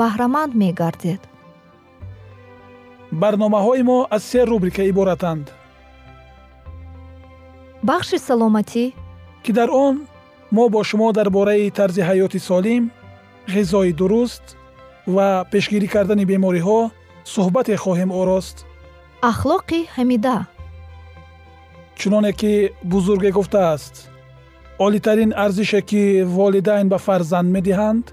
баҳраманд мегардед. барномаҳои мо аз се рубрика иборатанд. бахши саломатӣ, ки дар он ما با شما در باره طرز حیات سالم، غذای درست و پیشگیری کردن بیماری ها صحبت خواهیم آراست. اخلاق حمیده، چنانه که بزرگ گفته است، عالی ترین ارزشی که والدین به فرزند می دهند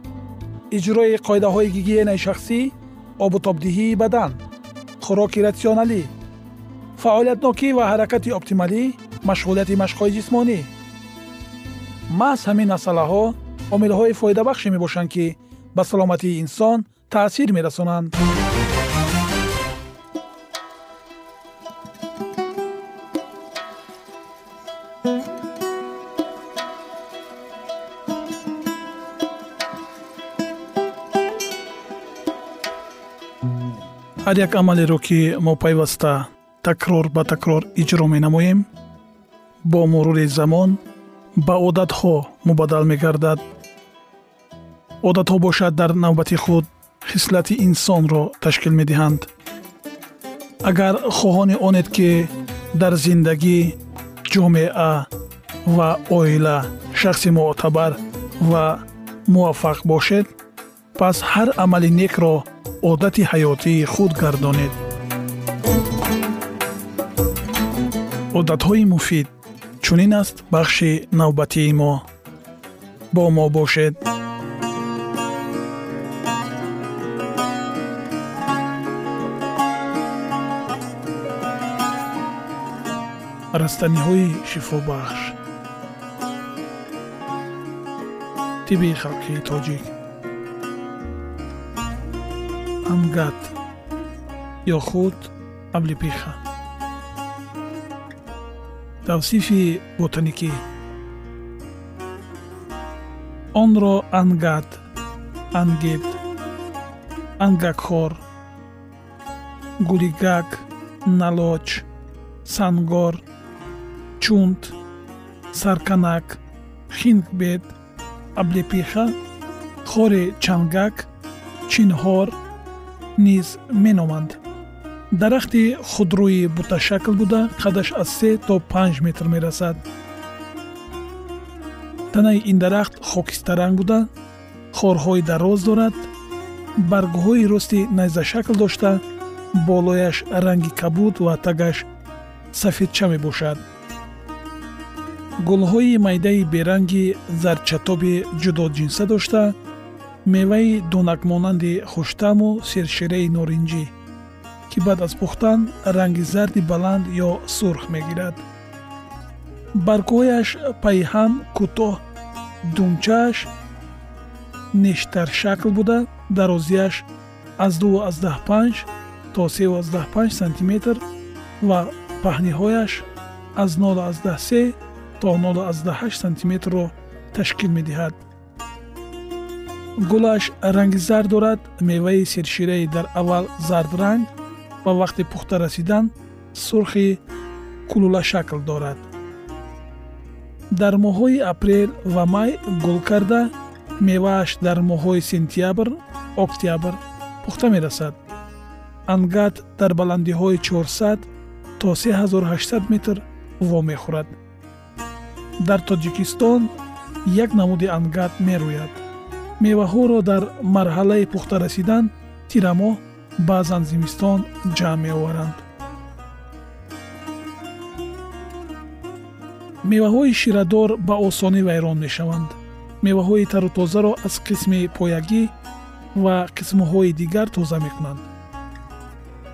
اجرای قاعده های گیگین شخصی، آب و تابدهی بدن، خوراک راسیونالی، فعالیت نوکی و حرکت اپتیمالی، مشغولیت مشق‌های جسمانی. محض همین اصلاح‌ها عامل‌های فایده بخش می‌باشند که به سلامتی انسان تأثیر می‌رسانند. هر یک عملی رو که ما پیوسته تکرار به تکرار اجرا می‌نماییم، با مرور زمان با عادت‌ها مبادل می‌گردد. عادت‌ها باشد در نوبت خود خصلت انسان را تشکیل می‌دهند. اگر خواهان آنید که در زندگی، جامعه و عائله شخص معتبر و موفق باشد، پس هر عمل نیک را عادت حیاتی خود گردانید. عادت‌های مفید چونین است بخش نوبتی ما. با ما باشد. رستنی‌های شفابخش، طب خلقی تاجیک، امگد یا خود ابلیپیخه. توصیف بوتانیکی: آن را انگد، انگد، انگکخور، گولیگک، نلوچ، سنگار، چوند، سرکنک، خینگبید، ابلیپیخه، خور چنگک، چینهور نیز می نامند. درخت خودروی بوته شکل بوده، قدش از 3 تا 5 متر میرسد. تنه این درخت خاکستر رنگ بوده، خارهای دراز دارد، برگ‌های راستی نیزه شکل داشته، بالایش رنگی کبود و تگش سفیدچه میباشد. گل‌های میده بیرنگی زرچتاب جدا جنسه داشته، میوه دونک مانند خوشتم و سرشیره نارنجی که بعد از پختن رنگ زرد بلند یا سرخ میگیرد. برگ‌هایش پیهم کوتاه، دونچه‌اش نشتر شکل بوده، درازی‌اش از 2.5 تا 3.5 سانتی متر و پهنی‌هایش از 0.3 تا 0.8 سانتی متر را تشکیل می‌دهد. گلش رنگ زرد دارد، میوه سرشیره در اول زرد رنگ و وقتی پخته رسیدن سرخ کلوله شکل دارد. در ماه‌های اپریل و مای گل کرده، میوه‌اش در ماه‌های سپتامبر، اکتبر پخته می‌رسد. انگد در بلندی‌های 400 تا 3800 متر وامی خورد. در تاجیکستان یک نمود انگد می‌روید. میوه‌ها را در مرحله پخته رسیدن تیر ماه بعضن زمستان جمع می آورند. میوه های شیردار به آسانی ویران می شوند. میوه های تر و تازه را از قسم پایگی و قسم های دیگر تازه می کنند.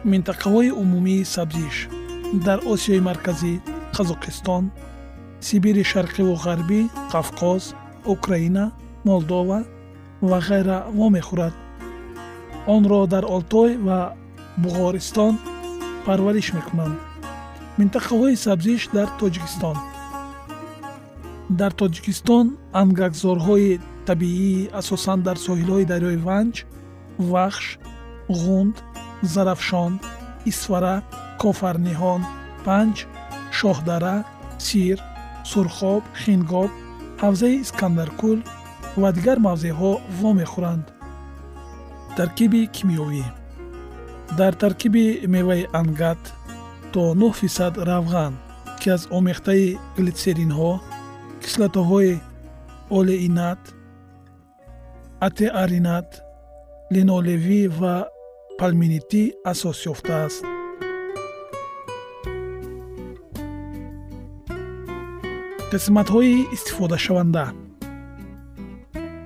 منطقه های عمومی سبزیش در آسیای مرکزی قزاقستان، سیبیر شرقی و غربی، قفقاز، اوکراین، مولداوا و غیره وام خورد. آن را در آلتای و بغارستان پرورش میکنند. منطقه های سبزیش در تاجیکستان. در تاجیکستان انگگزارهای طبیعی اساساً در ساحل‌های دریای ونج، وخش، غوند، زرافشان، اسفره، کافرنیهان، پنج، شاهدره، سیر، سرخاب، خینگاب، حوزه اسکندرکل و دیگر موضع‌ها وام خورند. ترکیب کیمیایی در ترکیب میوه انگت تا 9% روغن که از آمیخته گلیسرین ها، کسلت های اولئینات، اتئارینات، لینولوی و پالمینیتی اساس یافته است. قسمت های استفاده شونده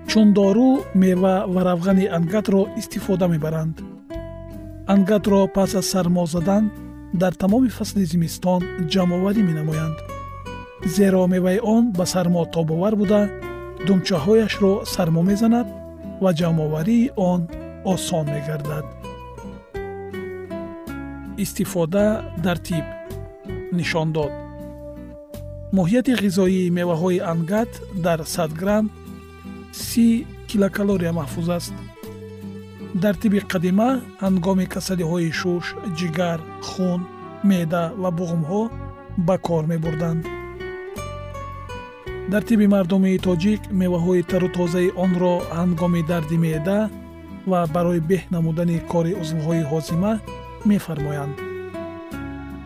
چون دارو، میوه و روغن انگت را استفاده میبرند. انگت را پس از سرما زدن در تمام فصل زمستان جمع آوری می نمایند. زیرا میوه آن به سرما تاب‌آور بوده، دمچه هایش را سرما می زند و جمع آوری آن آسان می گردد. استفاده در طب نشان داد. ماهیت غذایی میوه های انگت در 100 گرم 30 کیلوکالری محفوظ است. در طب قدیمه هنگام کسلی های شوش، جگر، خون، معده و بغم ها به کار می بردند. در طب مردم تاجیک میوه های تر و تازه آن را هنگام درد معده و برای به نمودن کار عضلهای هاضمه می فرمایند.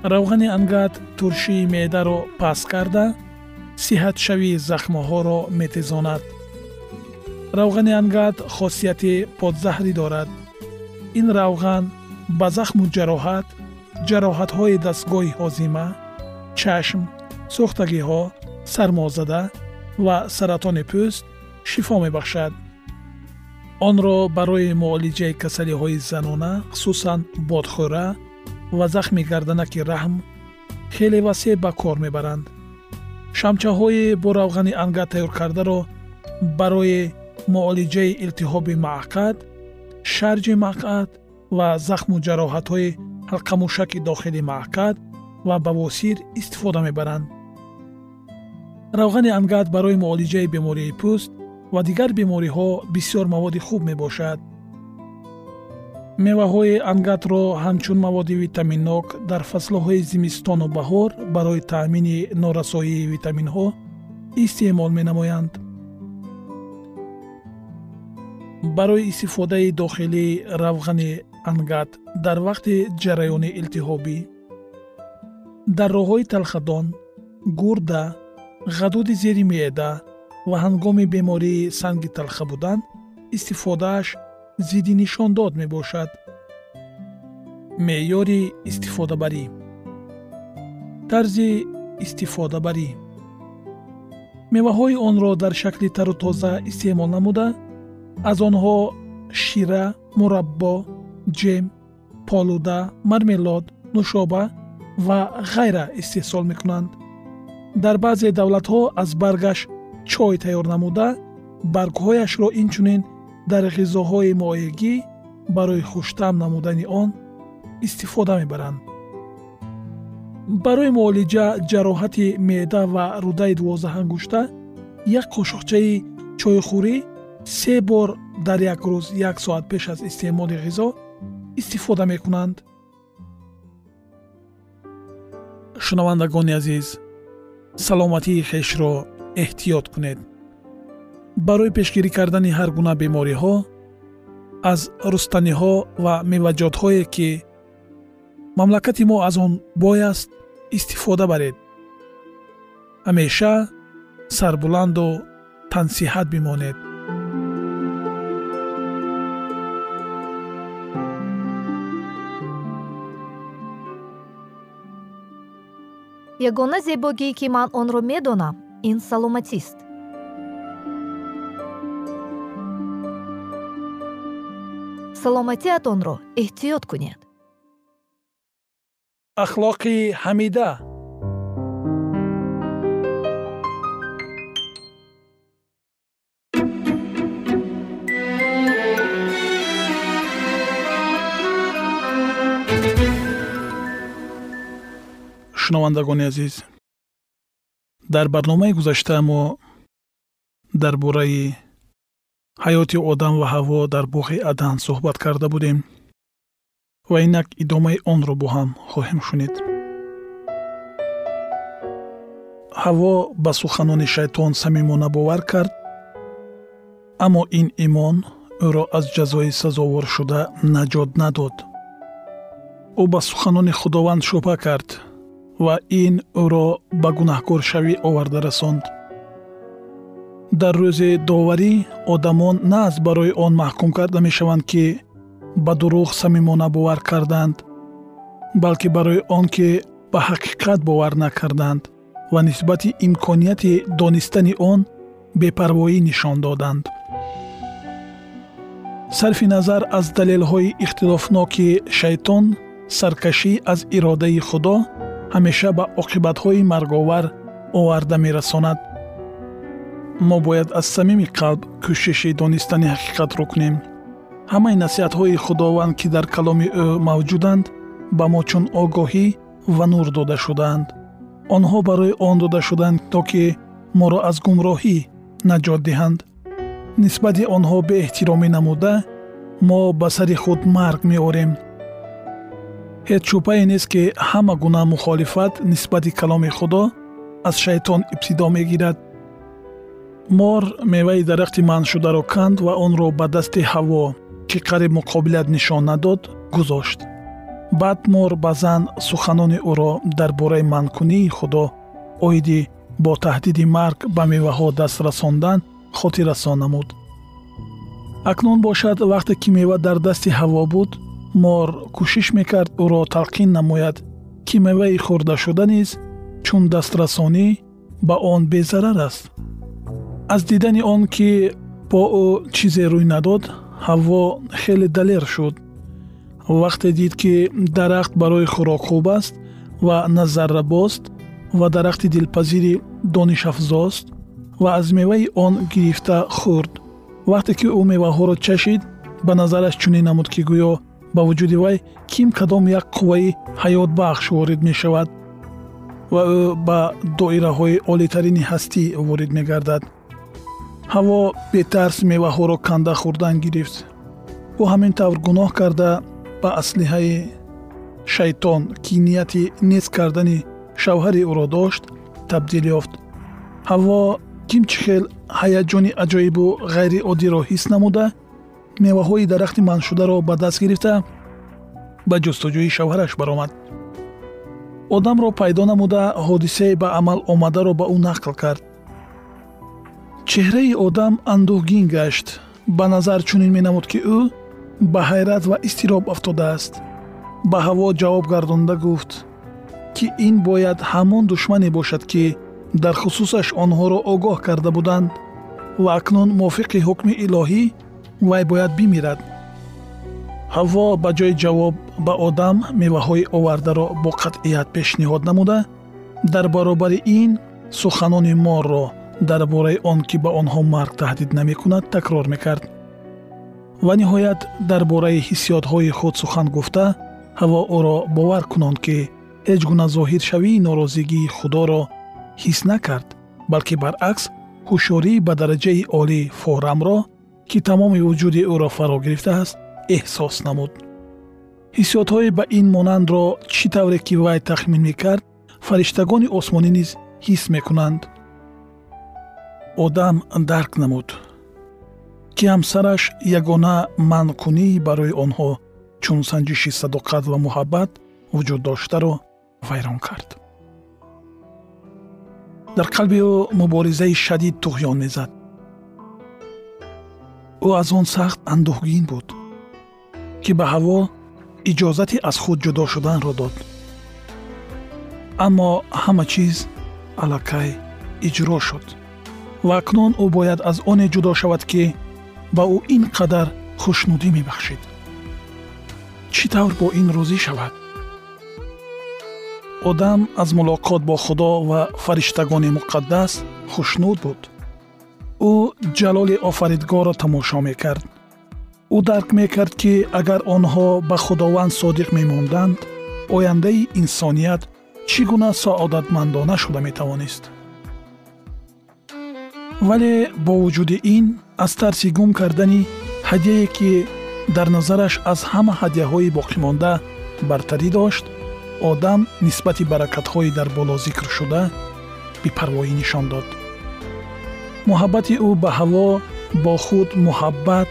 روغن انگت ترشی معده را پس کرده، صحت شوی زخمه ها را می تیزاند. روغن انگت خاصیت پادزهری دارد. این روغن به زخم و جراحت های دستگاه هاضمه، چشم، سوختگی ها، سرمازده و سرطان پوست شفا می بخشد. آن را برای معالجه کسلی های زنانه، خصوصاً بادخوره و زخم گردنک رحم خیلی وسیع به کار می برند. شمچه های با روغن انگت تیار کرده را برای معالجه التهاب معقد، شرج معقد و زخم و جراحت های حلقه موشک داخل معقد و بواسیر استفاده می برند. روغن انگت برای معالجه بیماری پوست و دیگر بیماری ها بسیار مواد خوب می باشد. میوه های انگت را همچون مواد ویتامینناک در فصل های زمستان و بهار برای تأمین نارسایی ویتامین ها استعمال می نمایند. برای استفاده داخلی روغن انگت در وقت جریان التهابی در راه‌های تلخدان، گرده، غدود زیر معده و هنگام بیماری سنگ تلخه بودن استفادهش ضد نشان داد می باشد. معیار استفاده بری طرز استفاده بری میوه‌های آن را در شکل تر و تازه استعمال نموده، از آنها شیره، مربا، جم، پالوده، مرملاد، نوشابه و غیره استحصال میکنند. در بعضی دولت‌ها از برگش چای تیار نموده، برگ‌هایش را اینچنین در غذاهای مایگی برای خوش‌طعم نمودن آن استفاده میبرند. برای معالجه جراحت معده و روده 12 انگشته، یک قاشقچه چای خوری 3 بار در یک روز 1 ساعت پیش از استعمال غذا استفاده می کنند. شنوندگان عزیز، سلامتی خویش را احتیاط کنید. برای پیشگیری کردن هر گونه بیماری ها از رستنی ها و میوه‌جات هایی که مملکت ما از آن بایست استفاده برید. همیشه سربلند و تنصیحت بمانید. یگانه زیبایی که من آن را میدانم این سلامتی است. سلامتیتان را احتیاط کنید. اخلاق حمیده. شنوندگان عزیز، در برنامه گذشته ما درباره حیات آدم و حوا در باغ عدن صحبت کرده بودیم و اینک ادامه آن را با هم خواهیم شنید. حوا به سخنان شیطان صمیمانه باور کرد، اما این ایمان او را از جزای سزاوار شده نجات نداد. او به سخنان خداوند شبهه کرد و این او را به گناهکار شوی آورده رساند. در روز داوری آدمان نه از برای آن محکوم کرده می شوند که به دروغ صمیمانه باور کردند، بلکه برای آن که به حقیقت باور نکردند و نسبت امکانیت دانستن آن بی‌پروایی نشان دادند. صرف نظر از دلیل‌های اختلافناک شیطان، سرکشی از اراده خدا همیشه به عاقبت‌های مرگاور آورده می‌رساند. ما باید از صمیم قلب کوشش دانستن حقیقت را کنیم. همه نصیحت‌های خداوند که در کلام او موجودند به ما چون آگاهی و نور داده شدند. آنها برای آن داده شدند تا که ما را از گمراهی نجات دهند. نسبت آنها به احترامی نموده ما به سر خود مرگ می‌آوریم. هیچ شبهه‌ای نیست که همه گونه مخالفت نسبت کلام خدا از شیطان ابتدا می‌گیرد. مار میوه درخت منع شده را کند و آن را به دست حوا که قریب مقابلت نشان نداد گذاشت. بعد مار به زن سخنان او را درباره منع‌کنی خدا آید با تهدید مرگ به میوه ها دست رساندن خاطر رسانمود. اکنون باشد وقتی که میوه در دست حوا بود، مار کوشش میکرد او را تلقین نماید که میوه خورده شده نیز چون دست رسانی به آن بی ضرر است. از دیدن آن که با او چیز روی نداد، حوا خیلی دلیر شد. وقتی دید که درخت برای خوراک خوب است و نه ضرر باست و درخت دلپذیر دانش افزاست و از میوه آن گرفته خورد. وقتی که او میوه ها را چشید، به نظرش چنین نمود که گویا با وجود وی کیم کدام یک قوه حیات بخش وارد می شود و او به دایره های عالی ترین هستی وارد می گردد. حوا به ترس میوه ها را کنده خوردن گرفت. او همین طور گناه کرده به اسلحه شیطان که نیت نیز کردن شوهر او را داشت تبدیل یافت. حوا کمچخیل هیجان عجایب و غیر عادی را حس نموده، میوه های درخت منع شده را به دست گرفته به جستجوی شوهرش برآمد. آدم را پیدا نموده حادثه به عمل آمده را به او نقل کرد. چهره آدم اندوهگین گشت. به نظر چنین می نمود که او به حیرت و استراب افتاده است. به هوا جواب گردانده گفت که این باید همان دشمنی باشد که در خصوصش آنها را آگاه کرده بودند و اکنون موافق حکم الهی وی باید بمیرد. حوا به جای جواب به آدم میوه های آورده را با قطعیت پیشنهاد نموده، در برابر این سخنان مار را درباره آن که به آنها مرگ تهدید نمی‌کند تکرار می‌کرد. و نهایت درباره حسیات‌های خود سخن گفته، حوا او را باور کناند که هیچ گونه ظاهر شوی ناراضگی خدا را حس نکرد، بلکه برعکس هوشیاری به درجه عالی فورم را که تمام وجود او را فرا گرفته است احساس نمود. حسیات‌های به این مانند را چی طوری که وی تخمین می‌کرد فرشتگان آسمانی نیز حس می‌کنند. آدم درک نمود که همسرش یگانه منع‌کنی برای آنها چون سنجش صداقت و محبت وجود داشته را ویران کرد. در قلب او مبارزه شدید طغیان می‌زد. او از آن سخت اندوهگین بود که به هوا اجازتی از خود جدا شدن را داد. аммо ҳама чиз аллакай иҷро шуд ва акнун ӯ бояд аз оне ҷудо шавад, ки ба ӯ ин қадар хушнудӣ мебахшид. чӣ тавр бо ин розӣ шавад? одам аз мулоқот бо Худо ва фариштагони муқаддас хушнуд буд. ӯ ҷалоли офаридгорро тамошо мекард. ӯ дарк мекард, ки агар онҳо ба Худованд содиқ мемонданд, ояндаи инсоният чӣ гуна саодатмандона шуда метавонист. вале бо вуҷуди ин, аз тарси гум кардани ҳадияе, ки дар назараш аз ҳама ҳадияҳои боқимонда бартарӣ дошт, одам нисбати баракатҳои дар боло зикршуда бепарвоӣ нишон дод. муҳаббати ӯ ба ҳаво бо худ муҳаббат,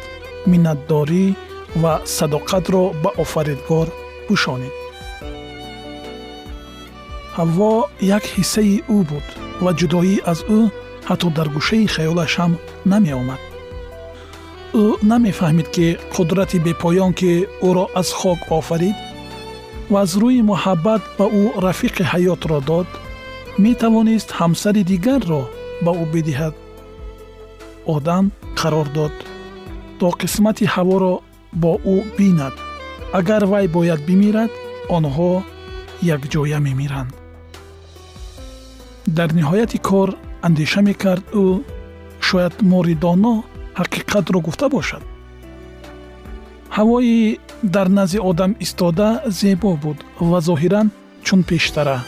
миннатдорӣ ва садоқатро ба офаридгор пӯшонид. ҳаво як ҳиссаи ӯ буд ва ҷудоӣ аз ӯ ҳатто дар гӯшаи хаёлаш ҳам намеомад. ӯ намефаҳмид, ки қудрати бепоён, ки ӯро аз хок офарид ва аз рӯи муҳаббат ба ӯ рафиқи ҳаётро дод, метавонист ҳамсари дигарро ба ӯ бидиҳад. одам қарор дод то қисмати ҳаворо бо ӯ бинад. агар вай бояд бимирад, онҳо якҷоя мемиранд. дар ниҳояти кор андеша мекард ӯ шояд моридоно ҳақиқатро гуфта бошад. ҳавои дар назди одам истода зебо буд ва зоҳиран чун пештара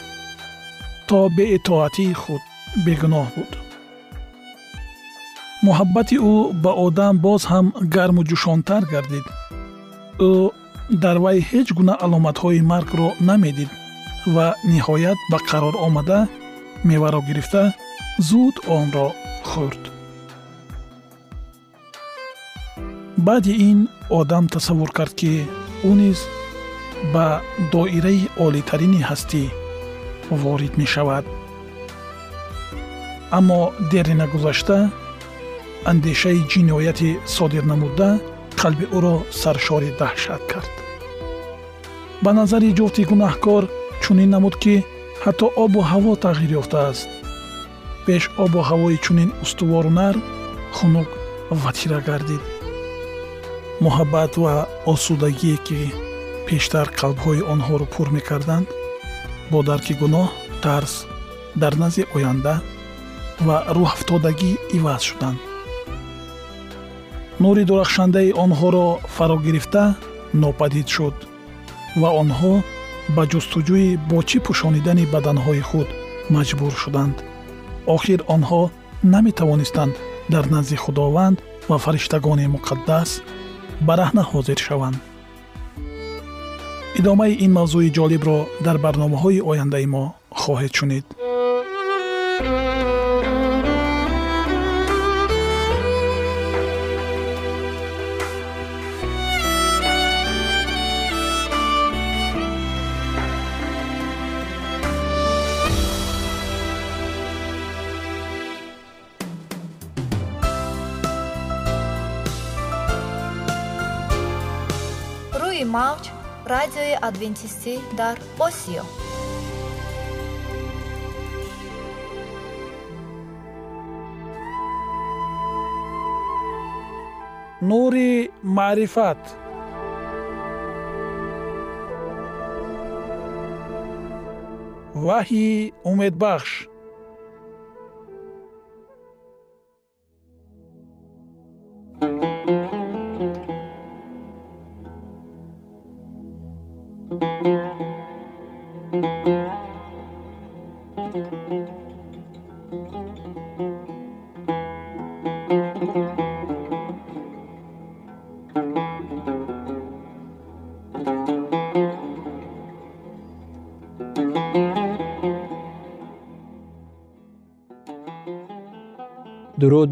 то беитоатии худ бегуноҳ буд. муҳаббати ӯ ба одам боз ҳам гарму ҷӯшонтар гардид. ӯ дар вай ҳеҷ гуна аломатҳои маргро намедид ва ниҳоят ба қарор омада, меваро гирифта, зуд онро хӯрд. баъди ин одам тасаввур кард, ки ӯ низ ба доираи олитарини ҳастӣ ворид мешавад. аммо дери нагузашта андешаи ҷинояте содир намуда қалби ӯро саршори даҳшат кард. ба назари ҷуфти гунаҳкор чунин намуд, ки ҳатто обу ҳаво тағйир ёфтааст. пеш обу ҳавои чунин устувору нарм хунук ва тира гардид. муҳаббат ва осудагие, ки пештар қалбҳои онҳоро пур мекарданд, бо дарки гуноҳ, тарс дар назди оянда ва рӯҳафтодагӣ иваз шуданд. нури дурахшандаи онҳоро фаро гирифта нопадид шуд ва онҳо ба ҷустуҷӯи бо чӣ пӯшонидани баданҳои худ маҷбур шуданд. охир онҳо наметавонистанд дар назди Худованд ва фариштагони муқаддас бараҳна ҳозир шаванд. идомаи ин мавзӯи ҷолибро дар барномаҳои ояндаи мо хоҳед шунид. Мауч радиои адвентистӣ дар Осиё. нури маърифат. ваҳйи умедбахш. درود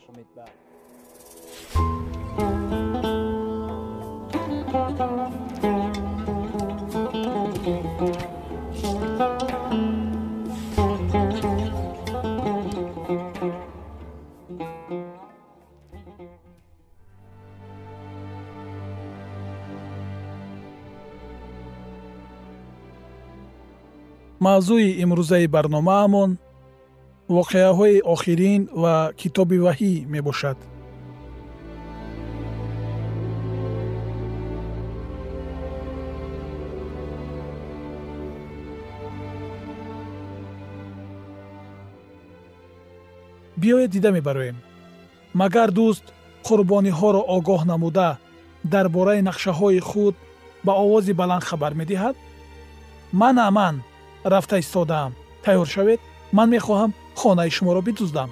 موضوع امروزه برنامه‌مون واقعه‌های آخرین و کتاب وحی میباشد. بیایید دیده میبریم. مگر دوست قربانی ها را آگاه نموده درباره نقشه های خود با آواز بلند خبر میدهد؟ من رفته ایستادم، تیار شوید، من میخواهم خانه شما را بدزدم.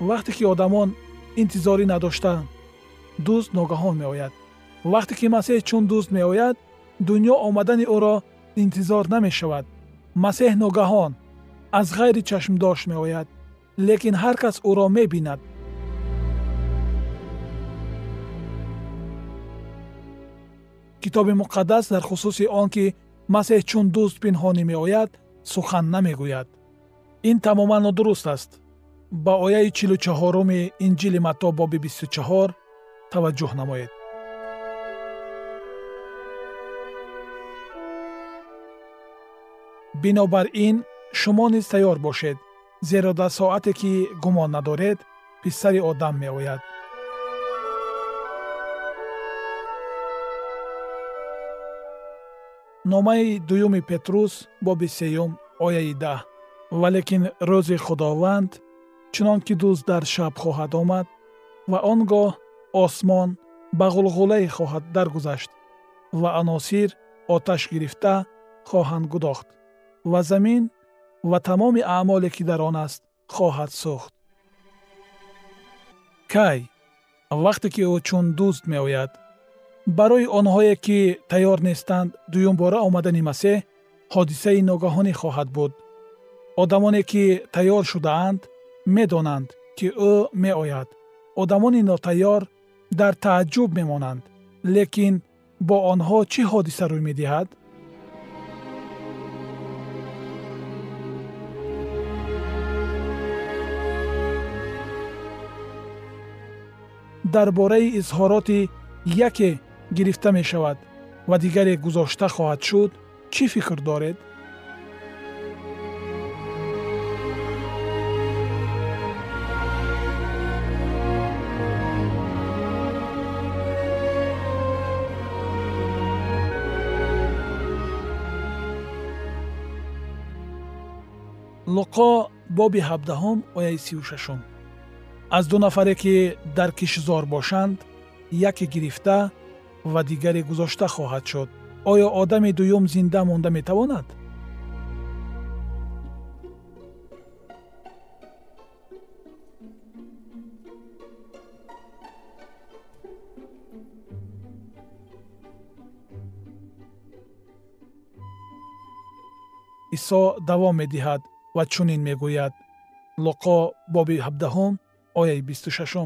وقتی که آدمان انتظاری نداشتند، دوست ناگهان می آید. وقتی که مسیح چون دوست می آید، دنیا آمدن او را انتظار نمی شود. مسیح ناگهان از غیر چشم داشت می آید، لیکن هر کس او را می بیند. کتاب مقدس در خصوص آن که مسیح چون دوست پنهانی می آید، سخن نمی گوید. این تماماً نادرست است. با آیه 44 انجیل متی باب 24 توجه نمایید. بنابراین شما نیز تیار باشید، زیرا در ساعتی که گمان ندارید پسر آدم می آید. نامه دوم پطرس باب 3 آیه 10. ولیکن روز خداوند چنان که دوست در شب خواهد آمد و آنگاه آسمان به غلغله خواهد درگذشت و عناصیر آتش گرفته خواهند گداخت و زمین و تمام اعمالی که در آن است خواهد سوخت. کی؟ وقتی که او چون دوست می آید. برای آنهایی که تیار نیستند، دوم باره آمدن مسیح حادثه ناگهانی خواهد بود. آدمانی که تیار شده اند می دانند که او می آید. آدمان ناتیار در تعجب می مانند. لیکن با آنها چه حادثه روی می دهد؟ درباره اظهارات یکی گرفته می شود و دیگری گذاشته خواهد شد. چی فکر دارید؟ لوقا باب 17 آیه 36. از دو نفری که در کشتزار باشند، یکی گرفته و دیگری گذاشته خواهد شد. آیا آدم دوم زنده مانده می تواند؟ عیسی دوام می دهد و چنین میگوید. لوقا باب 17 آیه 26.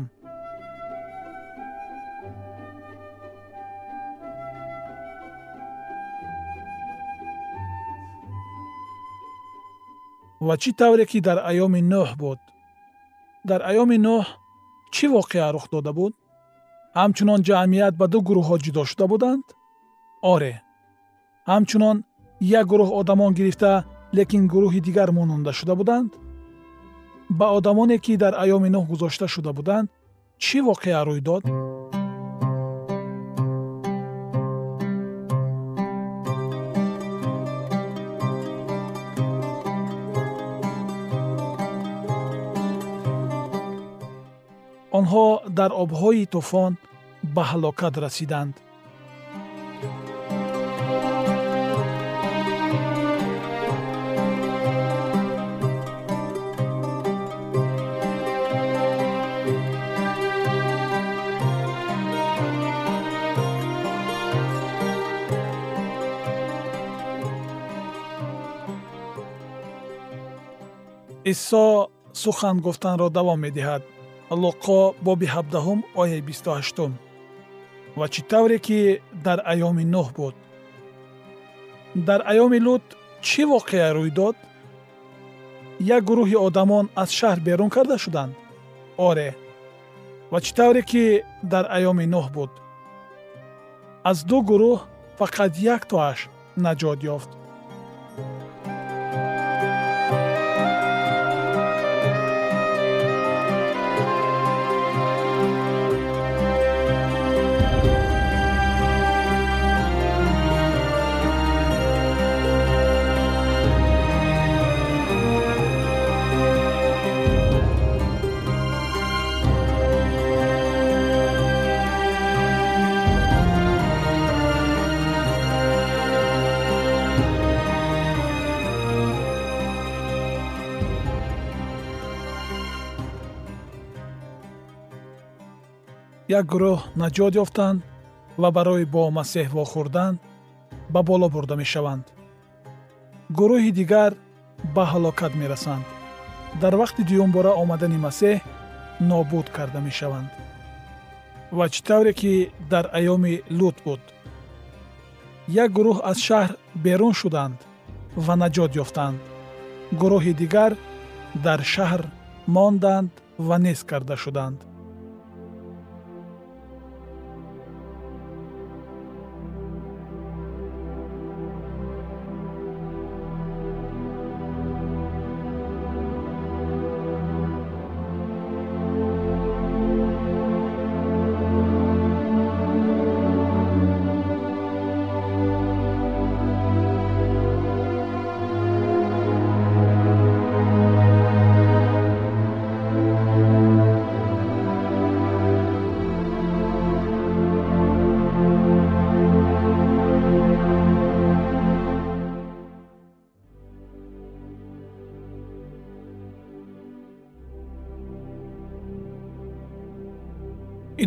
و چی طوری که در ایام نوح بود. در ایام نوح چی واقعه رخ داده بود؟ همچنان جمعیت به دو گروه ها جدا شده بودند؟ آره. همچنان یک گروه آدمان گرفته، لیکن گروه دیگر ماننده شده بودند. به آدمانی که در ایام نوح گذاشته شده بودند چی واقعه روی داد؟ дар обҳои тӯфон ба ҳалокат расиданд. عیسی سخن گفتن‌ро давом медиҳад. لوقا боби 17 ояи 28 ва чӣ тавре ки дар айёми нӯҳ буд. дар айёми лут чӣ воқеа рӯй дод? Як гурӯҳи одамон аз шаҳр берун карда шуданд. Оре, ва чӣ тавре ки дар айёми нӯҳ буд. аз ду гурӯҳ фақат як тоаш наҷот ёфт. як гурӯҳ наҷот ёфтанд ва барои бо масеҳ вохӯрдан ба боло бурда мешаванд. гурӯҳи дигар ба ҳалокат мерасанд. дар вақти дуюмбора омадани масеҳ нобуд карда мешаванд. ва чӣ тавре ки дар айёми лут буд. як гурӯҳ аз шаҳр берун шуданд ва наҷот ёфтанд. гурӯҳи дигар дар шаҳр монданд ва нест карда шуданд.